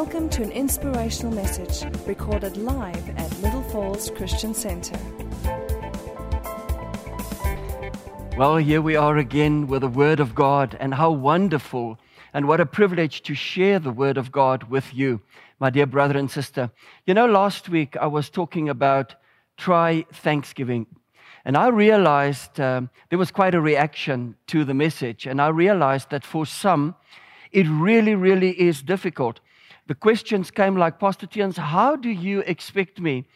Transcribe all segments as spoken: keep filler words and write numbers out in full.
Welcome to an inspirational message recorded live at Little Falls Christian Center. Well, here we are again with the Word of God, and how wonderful and what a privilege to share the Word of God with you, my dear brother and sister. You know, last week I was talking about try Thanksgiving. And I realized um, there was quite a reaction to the message. And I realized that for some, it really, really is difficult. The questions came like, Pastor Theuns, how do you expect me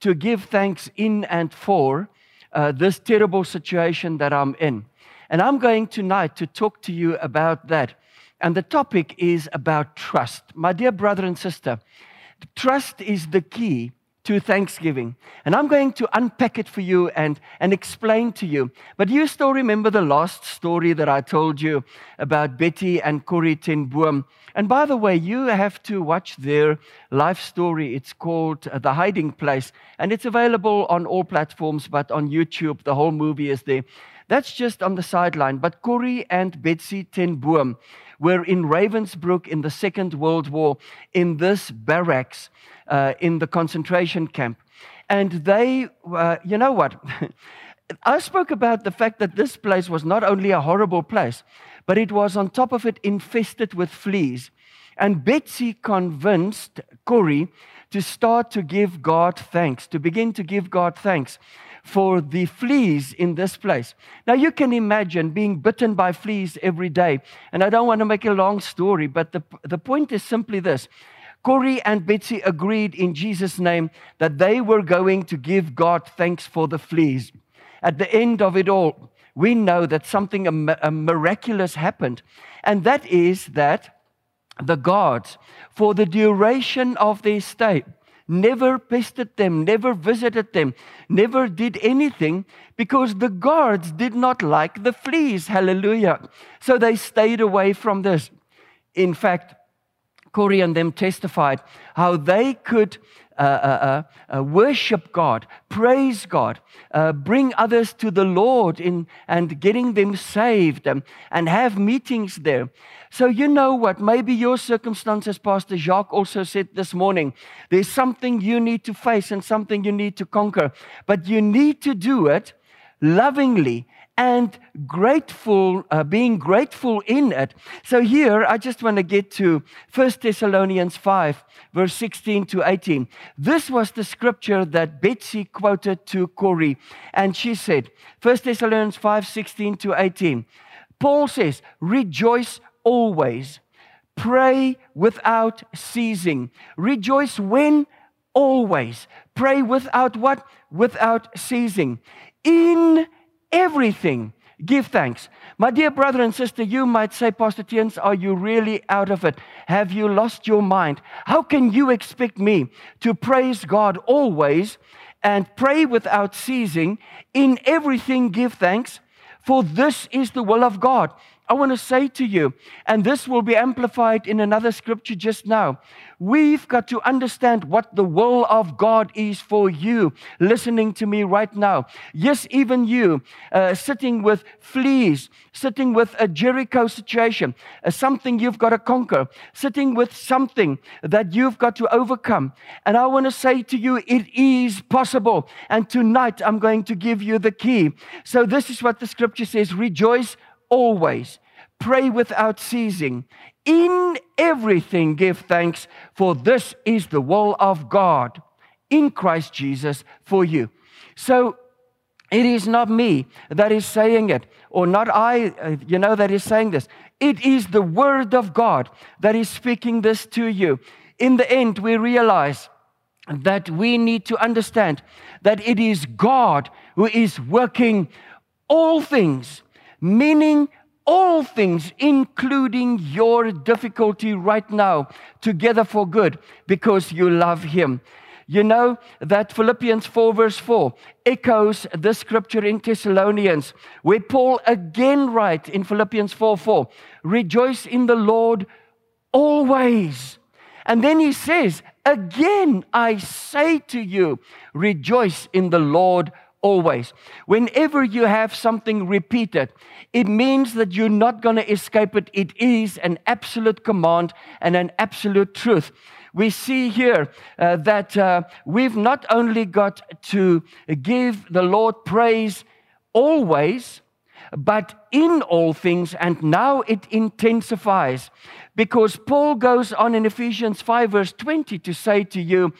to give thanks in and for uh, this terrible situation that I'm in? And I'm going tonight to talk to you about that. And the topic is about trust. My dear brother and sister, trust is the key to Thanksgiving. And I'm going to unpack it for you and, and explain to you. But you still remember the last story that I told you about Betty and Corrie ten Boom. And by the way, you have to watch their life story. It's called The Hiding Place. And it's available on all platforms, but on YouTube, the whole movie is there. That's just on the sideline. But Corrie and Betsie ten Boom were in Ravensbrück in the Second World War in this barracks, uh, in the concentration camp. And they, uh, you know what? I spoke about the fact that this place was not only a horrible place, but it was on top of it infested with fleas. And Betsie convinced Corrie to start to give God thanks, to begin to give God thanks for the fleas in this place. Now, you can imagine being bitten by fleas every day. And I don't want to make a long story, but the, the point is simply this. Corrie and Betsie agreed in Jesus' name that they were going to give God thanks for the fleas. At the end of it all, we know that something miraculous happened. And that is that the gods, for the duration of their stay, never pestered them, never visited them, never did anything, because the guards did not like the fleas. Hallelujah. So they stayed away from this. In fact, Corrie and them testified how they could uh, uh, uh, worship God, praise God, uh, bring others to the Lord in and getting them saved um, and have meetings there. So you know what? Maybe your circumstances, Pastor Jacques also said this morning, there's something you need to face and something you need to conquer, but you need to do it lovingly and grateful, uh, being grateful in it. So here, I just want to get to First Thessalonians five, verse sixteen to eighteen. This was the scripture that Betsie quoted to Corrie, and she said, First Thessalonians five, sixteen to eighteen, Paul says, rejoice always, pray without ceasing. Rejoice when? Always. Pray without what? Without ceasing. In everything, give thanks. My dear brother and sister, you might say, Pastor Theuns, are you really out of it? Have you lost your mind? How can you expect me to praise God always and pray without ceasing? In everything, give thanks, for this is the will of God. I want to say to you, and this will be amplified in another scripture just now, we've got to understand what the will of God is for you, listening to me right now. Yes, even you, uh, sitting with fleas, sitting with a Jericho situation, uh, something you've got to conquer, sitting with something that you've got to overcome. And I want to say to you, it is possible. And tonight, I'm going to give you the key. So this is what the scripture says, rejoice always, pray without ceasing. In everything give thanks, for this is the will of God in Christ Jesus for you. So it is not me that is saying it, or not I, uh, you know, that is saying this. It is the Word of God that is speaking this to you. In the end, we realize that we need to understand that it is God who is working all things, meaning all things, including your difficulty right now, together for good, because you love Him. You know that Philippians four verse four echoes this scripture in Thessalonians, where Paul again writes in Philippians four four, rejoice in the Lord always. And then he says, again, I say to you, rejoice in the Lord always. Always. Whenever you have something repeated, It means that you're not going to escape it. It is an absolute command and an absolute truth. We see here uh, that uh, we've not only got to give the Lord praise always, but in all things, and now it intensifies, because Paul goes on in Ephesians five verse twenty to say to you,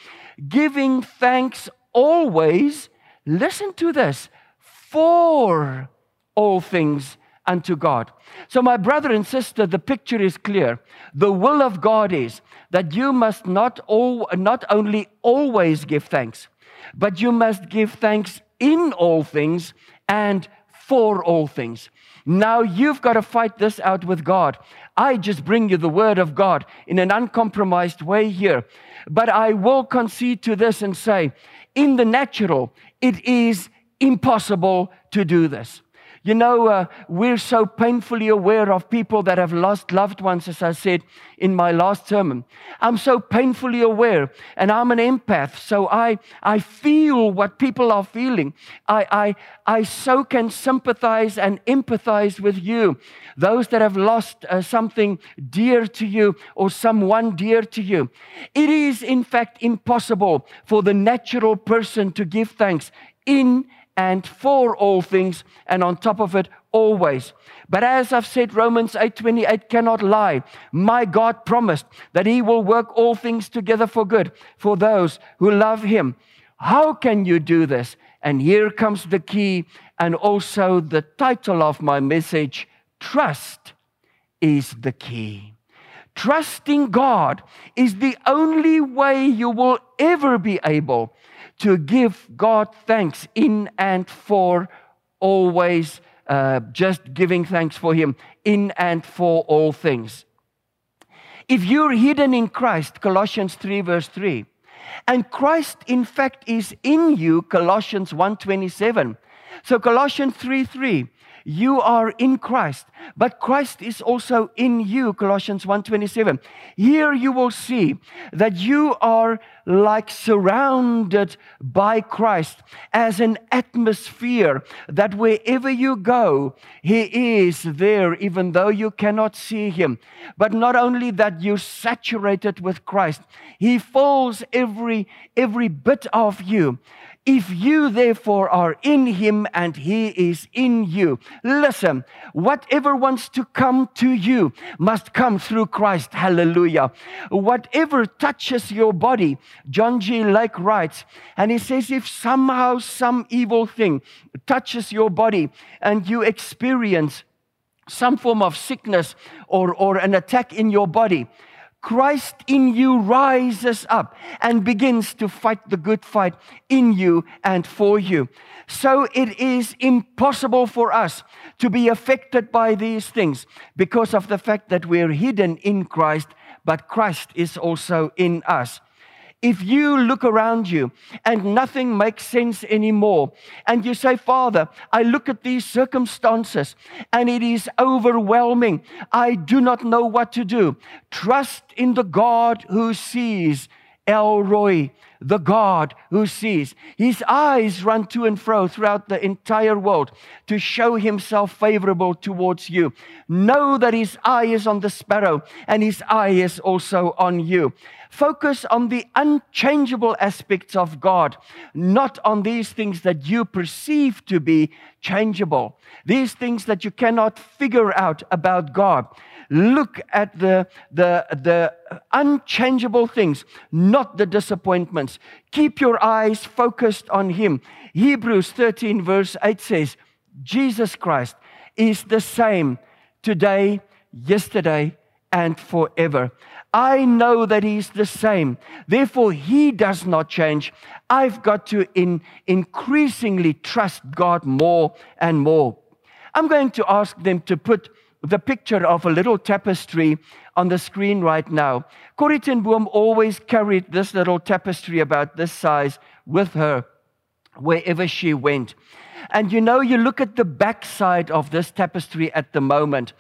giving thanks always, listen to this, for all things unto God. So my brother and sister, the picture is clear. The will of God is that you must not, all, not only always give thanks, but you must give thanks in all things and for all things. Now you've got to fight this out with God. I just bring you the word of God in an uncompromised way here. But I will concede to this and say, in the natural, it is impossible to do this. You know, uh, we're so painfully aware of people that have lost loved ones, as I said in my last sermon. I'm so painfully aware, and I'm an empath, so I, I feel what people are feeling. I, I, I so can sympathize and empathize with you, those that have lost uh, something dear to you or someone dear to you. It is, in fact, impossible for the natural person to give thanks in and for all things, and on top of it, always. But as I've said, Romans eight twenty-eight cannot lie. My God promised that He will work all things together for good for those who love Him. How can you do this? And here comes the key, and also the title of my message, Trust is the Key. Trusting God is the only way you will ever be able to give God thanks in and for always, uh, just giving thanks for Him in and for all things. If you're hidden in Christ, Colossians three verse three, and Christ in fact is in you, Colossians one twenty-seven. So Colossians three three, you are in Christ, but Christ is also in you, Colossians one twenty-seven. Here you will see that you are like surrounded by Christ as an atmosphere that wherever you go, He is there, even though you cannot see Him. But not only that, you're saturated with Christ. He fills every, every bit of you. If you, therefore, are in Him and He is in you, listen, whatever wants to come to you must come through Christ. Hallelujah. Whatever touches your body, John G. Lake writes, and he says, if somehow some evil thing touches your body and you experience some form of sickness or, or an attack in your body, Christ in you rises up and begins to fight the good fight in you and for you. So it is impossible for us to be affected by these things because of the fact that we're hidden in Christ, but Christ is also in us. If you look around you and nothing makes sense anymore, and you say, Father, I look at these circumstances and it is overwhelming. I do not know what to do. Trust in the God who sees. El Roy, the God who sees. His eyes run to and fro throughout the entire world to show Himself favorable towards you. Know that His eye is on the sparrow and His eye is also on you. Focus on the unchangeable aspects of God, not on these things that you perceive to be changeable, these things that you cannot figure out about God. Look at the, the, the unchangeable things, not the disappointments. Keep your eyes focused on Him. Hebrews thirteen verse eight says, Jesus Christ is the same today, yesterday, and forever. I know that He is the same. Therefore, He does not change. I've got to in, increasingly trust God more and more. I'm going to ask them to put the picture of a little tapestry on the screen right now. Corrie ten Boom always carried this little tapestry about this size with her wherever she went. And you know, you look at the backside of this tapestry at the moment,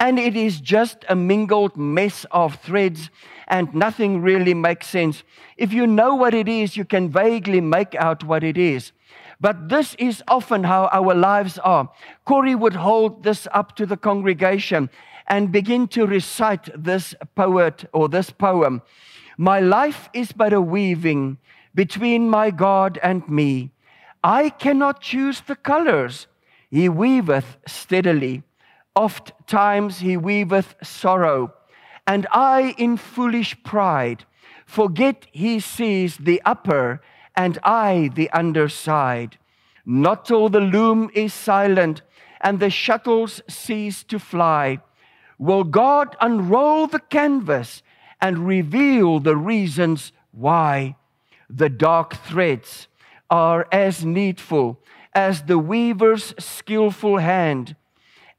and it is just a mingled mess of threads, and nothing really makes sense. If you know what it is, you can vaguely make out what it is. But this is often how our lives are. Corrie would hold this up to the congregation and begin to recite this poet or this poem. My life is but a weaving between my God and me. I cannot choose the colors. He weaveth steadily. Oft times he weaveth sorrow. And I in foolish pride forget he sees the upper and I the underside. Not till the loom is silent and the shuttles cease to fly will God unroll the canvas and reveal the reasons why. The dark threads are as needful as the weaver's skillful hand,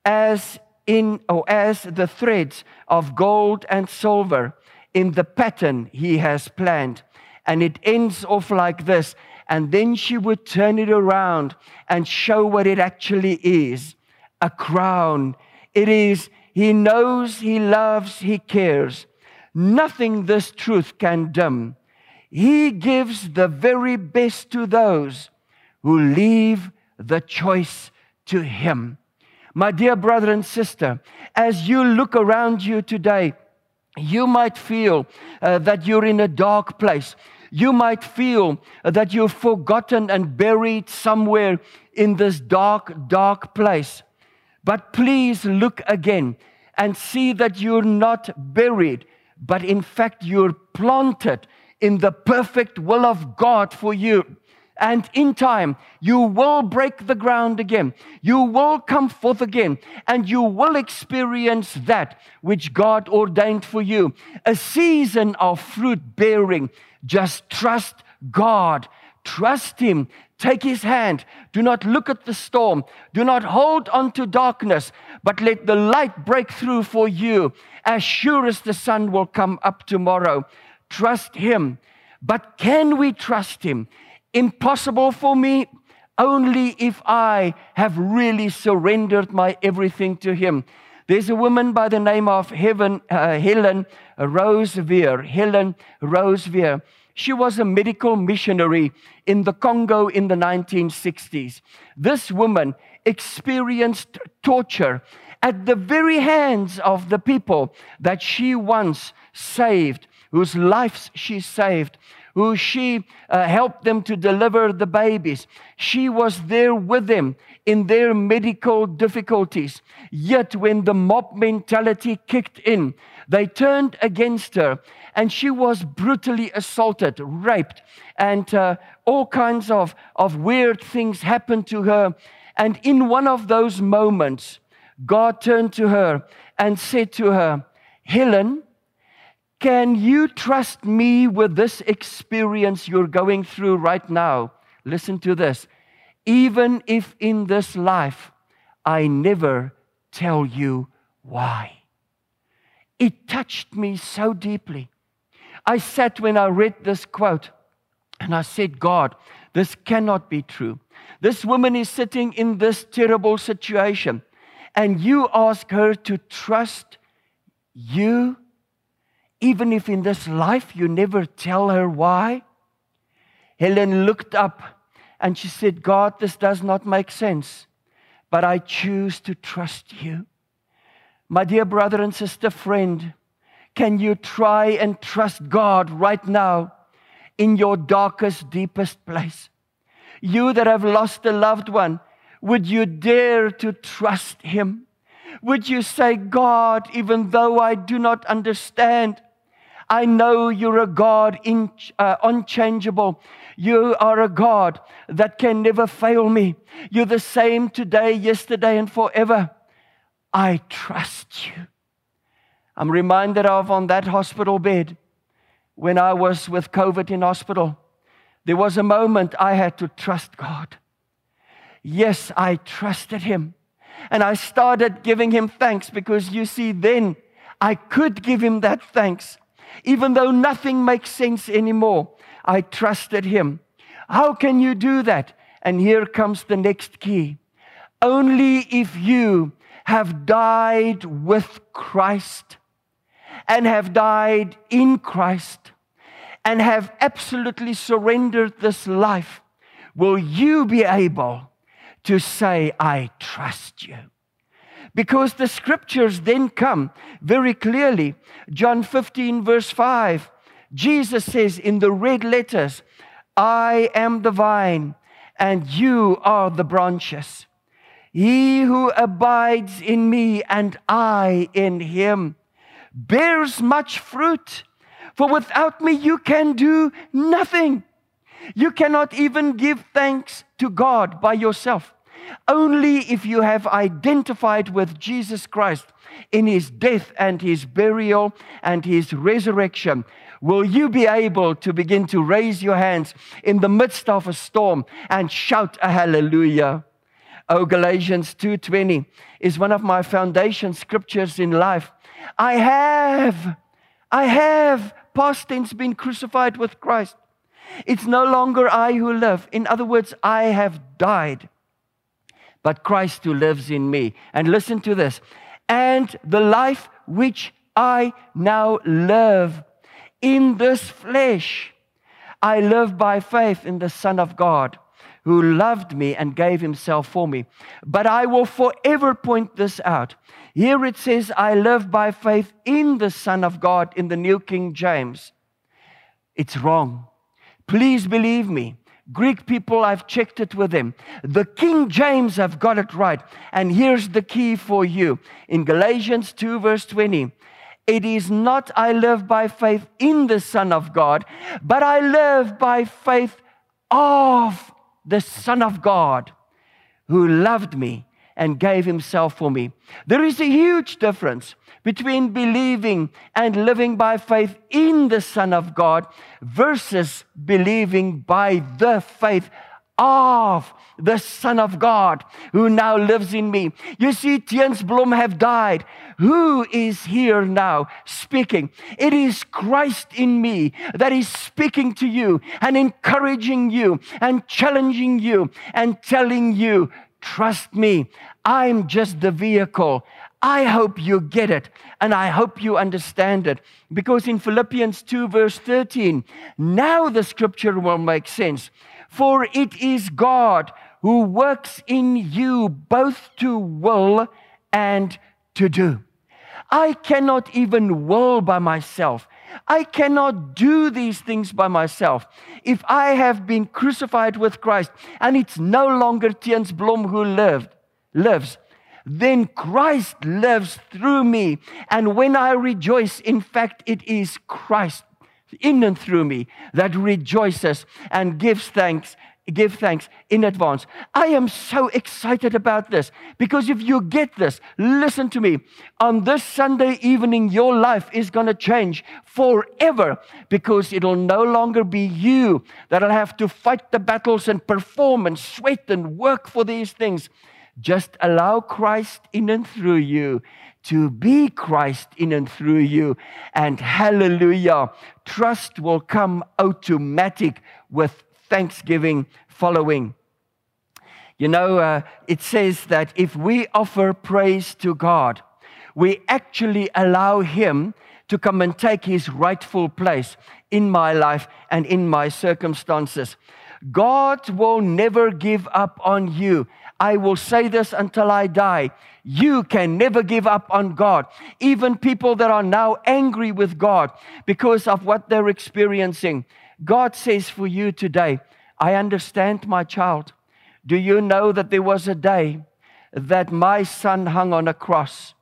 as in or as the threads of gold and silver in the pattern he has planned. And it ends off like this. And then she would turn it around and show what it actually is. A crown. It is, he knows, he loves, he cares. Nothing this truth can dim. He gives the very best to those who leave the choice to him. My dear brother and sister, as you look around you today, you might feel uh, that you're in a dark place. You might feel that you're forgotten and buried somewhere in this dark, dark place. But please look again and see that you're not buried, but in fact you're planted in the perfect will of God for you. And in time, you will break the ground again. You will come forth again. And you will experience that which God ordained for you. A season of fruit bearing. Just trust God. Trust Him. Take His hand. Do not look at the storm. Do not hold on to darkness. But let the light break through for you. As sure as the sun will come up tomorrow. Trust Him. But can we trust Him? Impossible for me, only if I have really surrendered my everything to Him. There's a woman by the name of Heaven, uh, Helen Roseveare. Helen Roseveare. She was a medical missionary in the Congo in the nineteen sixties. This woman experienced torture at the very hands of the people that she once saved, whose lives she saved, who she uh, helped them to deliver the babies. She was there with them in their medical difficulties. Yet when the mob mentality kicked in, they turned against her, and she was brutally assaulted, raped, and uh, all kinds of, of weird things happened to her. And in one of those moments, God turned to her and said to her, Helen, can you trust me with this experience you're going through right now? Listen to this. Even if in this life I never tell you why. It touched me so deeply. I sat when I read this quote and I said, God, this cannot be true. This woman is sitting in this terrible situation and you ask her to trust you. Even if in this life you never tell her why? Helen looked up and she said, God, this does not make sense, but I choose to trust you. My dear brother and sister friend, can you try and trust God right now in your darkest, deepest place? You that have lost a loved one, would you dare to trust Him? Would you say, God, even though I do not understand, I know you're a God in, uh, unchangeable. You are a God that can never fail me. You're the same today, yesterday, and forever. I trust you. I'm reminded of on that hospital bed when I was with COVID in hospital. There was a moment I had to trust God. Yes, I trusted Him. And I started giving Him thanks because, you see, then I could give Him that thanks. Even though nothing makes sense anymore, I trusted Him. How can you do that? And here comes the next key. Only if you have died with Christ and have died in Christ and have absolutely surrendered this life will you be able to say, I trust you? Because the scriptures then come very clearly. John fifteen verse five, Jesus says in the red letters, I am the vine and you are the branches. He who abides in me and I in him bears much fruit. For without me you can do nothing. You cannot even give thanks to God by yourself. Only if you have identified with Jesus Christ in his death and his burial and his resurrection will you be able to begin to raise your hands in the midst of a storm and shout a hallelujah. Oh, Galatians two twenty is one of my foundation scriptures in life. I have, I have, past tense, been crucified with Christ. It's no longer I who live. In other words, I have died, but Christ who lives in me. And listen to this. And the life which I now live in this flesh, I live by faith in the Son of God, who loved me and gave himself for me. But I will forever point this out. Here it says, I live by faith in the Son of God in the New King James. It's wrong. Please believe me. Greek people, I've checked it with them. The King James have got it right. And here's the key for you. In Galatians two verse twenty, it is not I live by faith in the Son of God, but I live by faith of the Son of God, who loved me and gave himself for me. There is a huge difference between believing and living by faith in the Son of God versus believing by the faith of the Son of God, who now lives in me. You see, Theuns Blom have died. Who is here now speaking? It is Christ in me that is speaking to you and encouraging you and challenging you and telling you, trust me, I'm just the vehicle. I hope you get it and I hope you understand it. Because in Philippians two verse thirteen, now the scripture will make sense. For it is God who works in you both to will and to do. I cannot even will by myself. I cannot do these things by myself. If I have been crucified with Christ and it's no longer Theuns Blom who lived, lives, then Christ lives through me. And when I rejoice, in fact, it is Christ in and through me that rejoices and gives thanks, give thanks in advance. I am so excited about this, because if you get this, listen to me, on this Sunday evening, your life is going to change forever, because it'll no longer be you that'll have to fight the battles and perform and sweat and work for these things. Just allow Christ in and through you to be Christ in and through you. And hallelujah, trust will come automatic with thanksgiving following. You know, uh, it says that if we offer praise to God, we actually allow him to come and take his rightful place in my life and in my circumstances. God will never give up on you. I will say this until I die. You can never give up on God. Even people that are now angry with God because of what they're experiencing. God says for you today, I understand, my child. Do you know that there was a day that my son hung on a cross?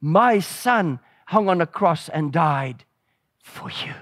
My son hung on a cross and died for you.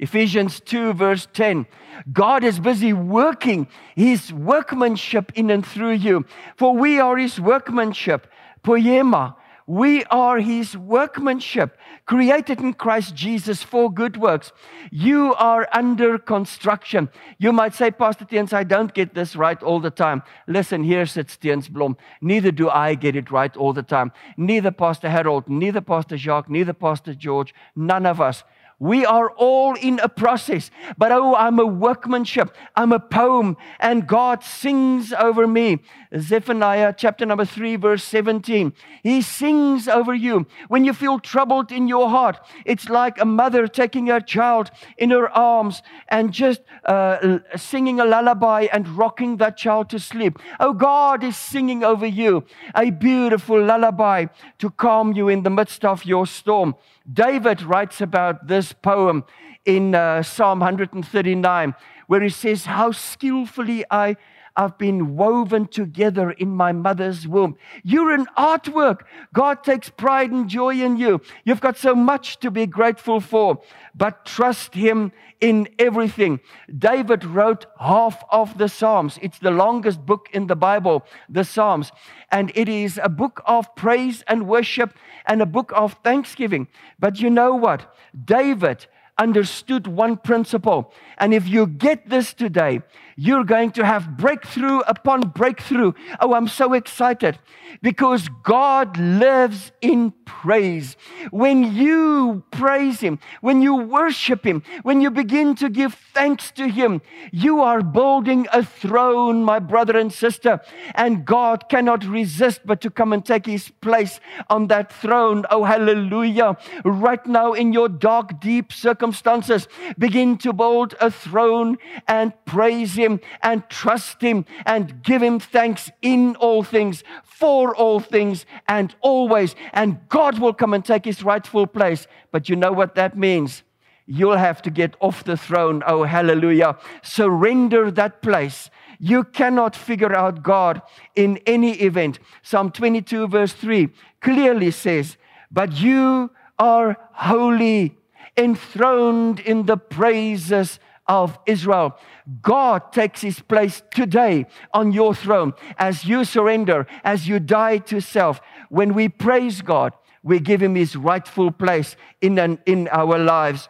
Ephesians two verse ten, God is busy working his workmanship in and through you. For we are his workmanship, poema. We are his workmanship, created in Christ Jesus for good works. You are under construction. You might say, Pastor Theuns, I don't get this right all the time. Listen, here sits Theuns Blom. Neither do I get it right all the time. Neither Pastor Harold, neither Pastor Jacques, neither Pastor George, none of us. We are all in a process. But oh, I'm a workmanship. I'm a poem. And God sings over me. Zephaniah chapter number three, verse seventeen. He sings over you. When you feel troubled in your heart, it's like a mother taking her child in her arms and just uh, singing a lullaby and rocking that child to sleep. Oh, God is singing over you a beautiful lullaby to calm you in the midst of your storm. David writes about this poem in uh, Psalm one thirty-nine, where he says, how skillfully I have been woven together in my mother's womb. You're an artwork. God takes pride and joy in you. You've got so much to be grateful for, but trust him in everything. David wrote half of the Psalms. It's the longest book in the Bible, the Psalms. And it is a book of praise and worship and a book of thanksgiving. But you know what? David understood one principle. And if you get this today, you're going to have breakthrough upon breakthrough. Oh, I'm so excited because God lives in praise. When you praise him, when you worship him, when you begin to give thanks to him, you are building a throne, my brother and sister, and God cannot resist but to come and take his place on that throne. Oh, hallelujah. Right now in your dark, deep circumstances, Circumstances, begin to build a throne and praise him and trust him and give him thanks in all things, for all things, and always. And God will come and take his rightful place. But you know what that means? You'll have to get off the throne. Oh, hallelujah. Surrender that place. You cannot figure out God in any event. Psalm twenty-two, verse three clearly says, but you are holy, enthroned in the praises of Israel. God takes his place today on your throne as you surrender, as you die to self. When we praise God, we give him his rightful place in, an, in our lives.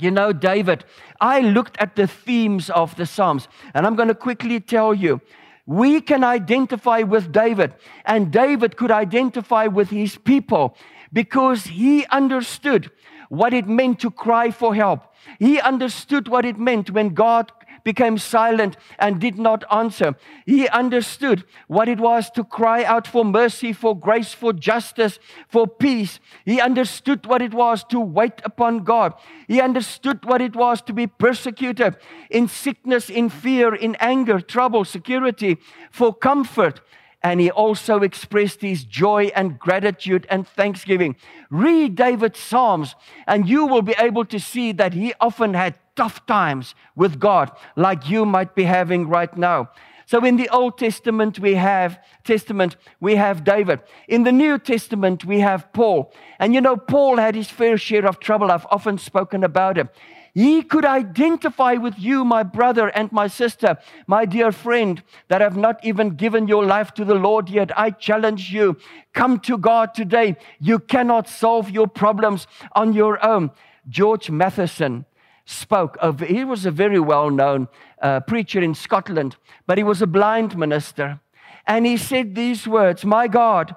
You know, David, I looked at the themes of the Psalms, and I'm going to quickly tell you. We can identify with David, and David could identify with his people because he understood what it meant to cry for help. He understood what it meant when God became silent and did not answer. He understood what it was to cry out for mercy, for grace, for justice, for peace. He understood what it was to wait upon God. He understood what it was to be persecuted in sickness, in fear, in anger, trouble, security, for comfort. And he also expressed his joy and gratitude and thanksgiving. Read David's Psalms, and you will be able to see that he often had tough times with God, like you might be having right now. So in the Old Testament, we have Testament, we have David. In the New Testament, we have Paul. And you know, Paul had his fair share of trouble. I've often spoken about him. He could identify with you, my brother and my sister, my dear friend, that have not even given your life to the Lord yet. I challenge you, come to God today. You cannot solve your problems on your own. George Matheson spoke of, he was a very well-known uh, preacher in Scotland, but he was a blind minister. And he said these words, my God,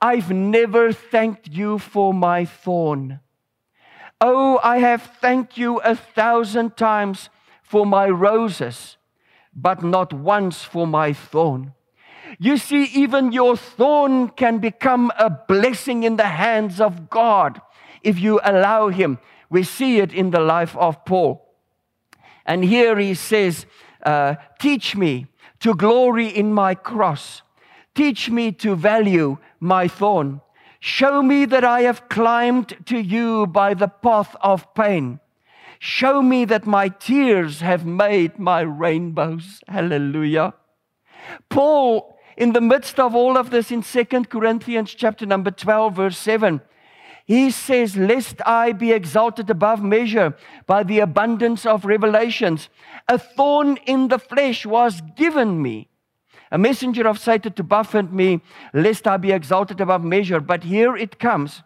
I've never thanked you for my thorn. Oh, I have thanked you a thousand times for my roses, but not once for my thorn. You see, even your thorn can become a blessing in the hands of God if you allow him. We see it in the life of Paul. And here he says, uh, teach me to glory in my cross. Teach me to value my thorn. Show me that I have climbed to you by the path of pain. Show me that my tears have made my rainbows. Hallelujah. Paul, in the midst of all of this, in Second Corinthians chapter number twelve, verse seven, he says, lest I be exalted above measure by the abundance of revelations, a thorn in the flesh was given me. A messenger of Satan to buffet me, lest I be exalted above measure. But here it comes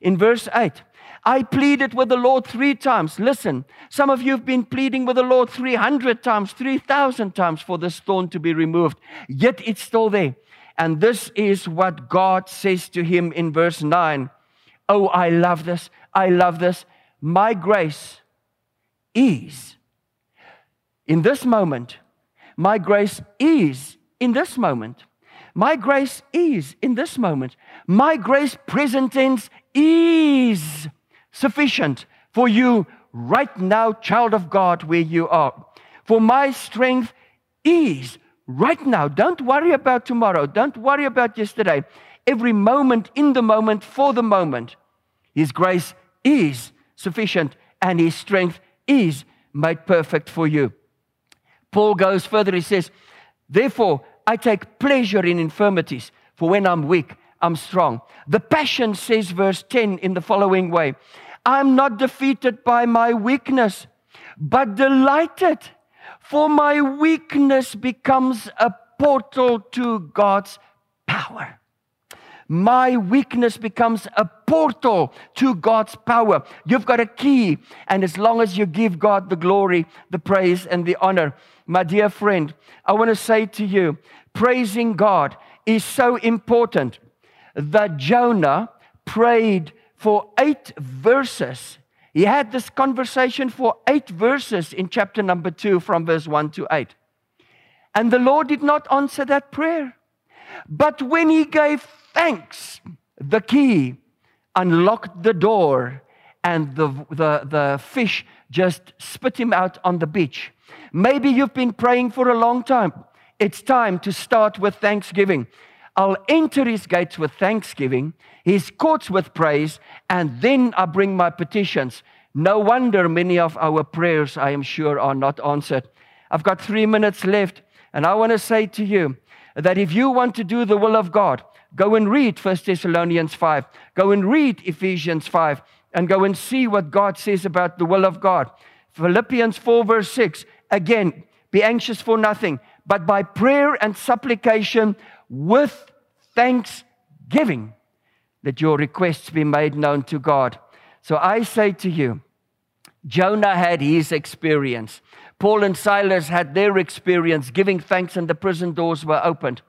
in verse eight. I pleaded with the Lord three times. Listen, some of you have been pleading with the Lord three hundred times, three thousand times for this thorn to be removed. Yet it's still there. And this is what God says to him in verse nine. Oh, I love this. I love this. my grace is in this moment. My grace is in this moment. My grace is in this moment. My grace, present tense, is sufficient for you right now, child of God, where you are. For my strength is right now. Don't worry about tomorrow. Don't worry about yesterday. Every moment, in the moment, for the moment. His grace is sufficient and His strength is made perfect for you. Paul goes further. He says, therefore, I take pleasure in infirmities, for when I'm weak, I'm strong. The Passion says, verse ten, in the following way, I'm not defeated by my weakness, but delighted, for my weakness becomes a portal to God's power. My weakness becomes a portal to God's power. You've got a key, and as long as you give God the glory, the praise, and the honor, my dear friend, I want to say to you, praising God is so important that Jonah prayed for eight verses. He had this conversation for eight verses in chapter number two from verse one to eight. And the Lord did not answer that prayer. But when he gave thanks, the key unlocked the door, and the, the, the fish just spit him out on the beach. Maybe you've been praying for a long time. It's time to start with thanksgiving. I'll enter His gates with thanksgiving, His courts with praise, and then I bring my petitions. No wonder many of our prayers, I am sure, are not answered. I've got three minutes left, and I want to say to you that if you want to do the will of God, go and read First Thessalonians five. Go and read Ephesians five. And go and see what God says about the will of God. Philippians four verse six. Again, be anxious for nothing, but by prayer and supplication with thanksgiving, let your requests be made known to God. So I say to you, Jonah had his experience. Paul and Silas had their experience, giving thanks, and the prison doors were opened.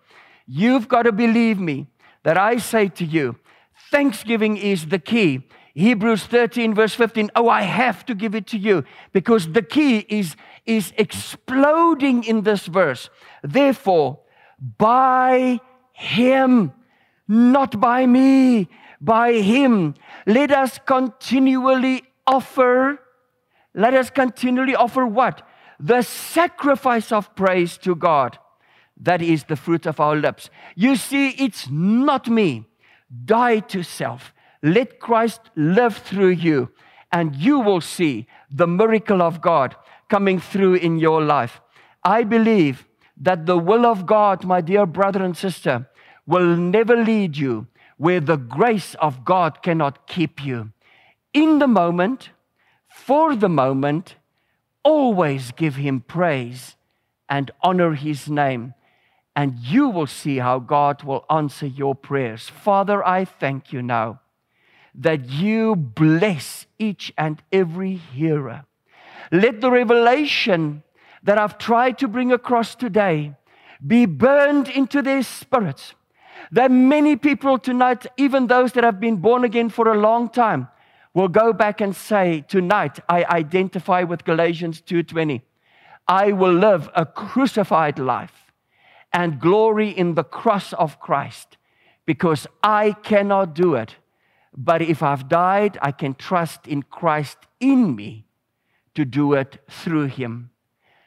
You've got to believe me that I say to you, thanksgiving is the key. Hebrews thirteen verse fifteen, oh, I have to give it to you because the key is, is exploding in this verse. Therefore, by Him, not by me, by Him, let us continually offer, let us continually offer what? The sacrifice of praise to God. That is the fruit of our lips. You see, it's not me. Die to self. Let Christ live through you, and you will see the miracle of God coming through in your life. I believe that the will of God, my dear brother and sister, will never lead you where the grace of God cannot keep you. In the moment, for the moment, always give Him praise and honor His name. And you will see how God will answer your prayers. Father, I thank you now that you bless each and every hearer. Let the revelation that I've tried to bring across today be burned into their spirits. That many people tonight, even those that have been born again for a long time, will go back and say, tonight I identify with Galatians two twenty. I will live a crucified life and glory in the cross of Christ, because I cannot do it. But if I've died, I can trust in Christ in me to do it through Him.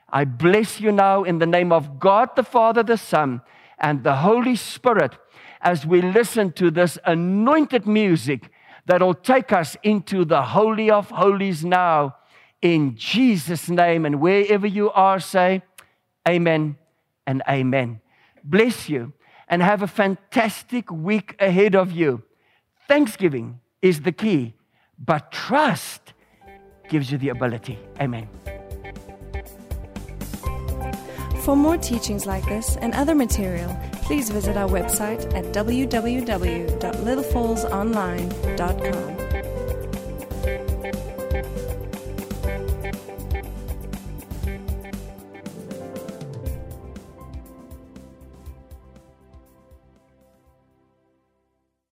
I bless you now in the name of God, the Father, the Son, and the Holy Spirit, as we listen to this anointed music that'll take us into the Holy of Holies now. In Jesus' name, and wherever you are, say amen and amen. Bless you, and have a fantastic week ahead of you. Thanksgiving is the key, but trust gives you the ability. Amen. For more teachings like this and other material, please visit our website at w w w dot little falls online dot com.